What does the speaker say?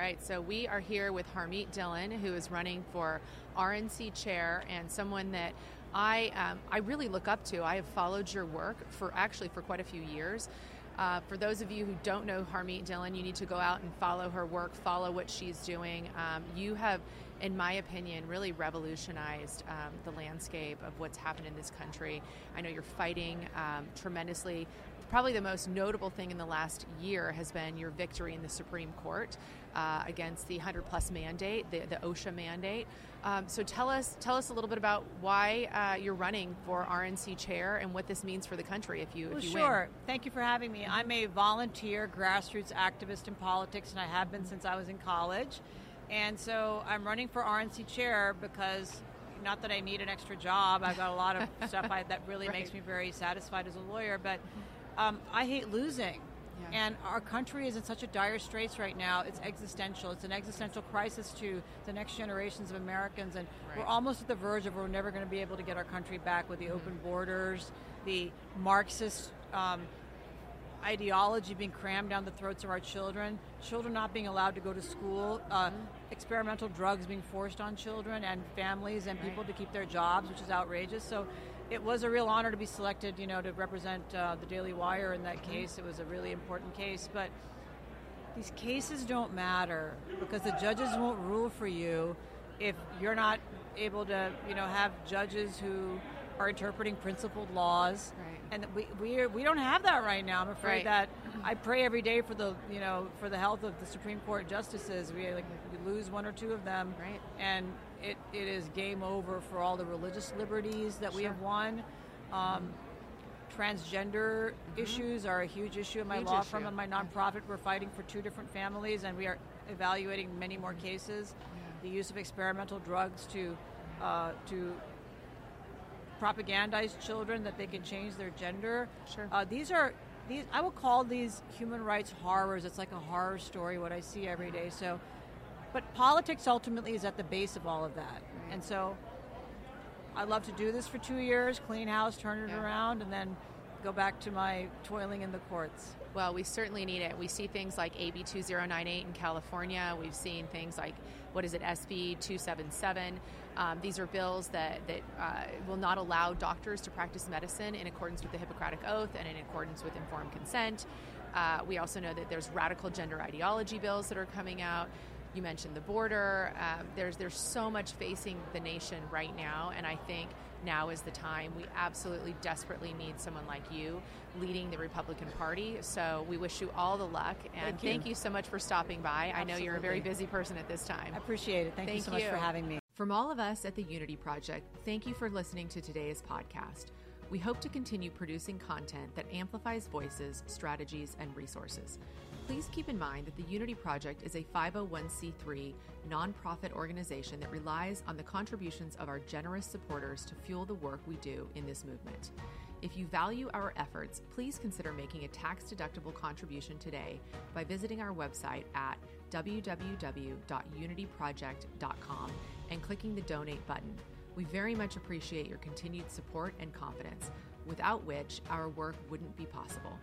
right, so we are here with Harmeet Dhillon, who is running for RNC chair and someone that I really look up to. I have followed your work for quite a few years. For those of you who don't know Harmeet Dhillon, you need to go out and follow her work, follow what she's doing. You have, in my opinion, really revolutionized the landscape of what's happened in this country. I know you're fighting tremendously. Probably the most notable thing in the last year has been your victory in the Supreme Court against the 100-plus mandate, the OSHA mandate. So tell us a little bit about why you're running for RNC chair and what this means for the country if you win. Sure. Thank you for having me. I'm a volunteer grassroots activist in politics, and I have been since I was in college. And so I'm running for RNC chair because, not that I need an extra job, I've got a lot of stuff that really right. makes me very satisfied as a lawyer, but I hate losing. Yeah. And our country is in such a dire straits right now. It's existential. It's an existential crisis to the next generations of Americans. And right. we're almost at the verge of we're never going to be able to get our country back with the mm-hmm. open borders, the Marxist ideology being crammed down the throats of our children, children not being allowed to go to school, mm-hmm. experimental drugs being forced on children and families and right. people to keep their jobs, which is outrageous. So it was a real honor to be selected, to represent the Daily Wire in that case. It was a really important case, but these cases don't matter because the judges won't rule for you if you're not able to, have judges who are interpreting principled laws. Right. And we don't have that right now. I'm afraid right. that I pray every day for the for the health of the Supreme Court justices. We lose one or two of them, right. and it is game over for all the religious liberties that sure. we have won. Transgender mm-hmm. issues are a huge issue in my law firm and my nonprofit. We're fighting for two different families, and we are evaluating many more cases. Yeah. The use of experimental drugs to propagandize children that they can change their gender. Sure. These I will call these human rights horrors. It's like a horror story, what I see every day. So, but politics ultimately is at the base of all of that. Right. And so I love to do this for 2 years, clean house, turn it yeah. around, and then go back to my toiling in the courts. Well, we certainly need it. We see things like AB 2098 in California. We've seen things like, SB 277. These are bills that will not allow doctors to practice medicine in accordance with the Hippocratic Oath and in accordance with informed consent. We also know that there's radical gender ideology bills that are coming out. You mentioned the border. There's so much facing the nation right now, and I think now is the time. We absolutely desperately need someone like you leading the Republican Party. So we wish you all the luck, and thank you so much for stopping by. Absolutely. I know you're a very busy person at this time. I appreciate it. Thank you so much for having me. From all of us at The Unity Project, thank you for listening to today's podcast. We hope to continue producing content that amplifies voices, strategies, and resources. Please keep in mind that the Unity Project is a 501c3 nonprofit organization that relies on the contributions of our generous supporters to fuel the work we do in this movement. If you value our efforts, please consider making a tax-deductible contribution today by visiting our website at www.unityproject.com and clicking the Donate button. We very much appreciate your continued support and confidence, without which our work wouldn't be possible.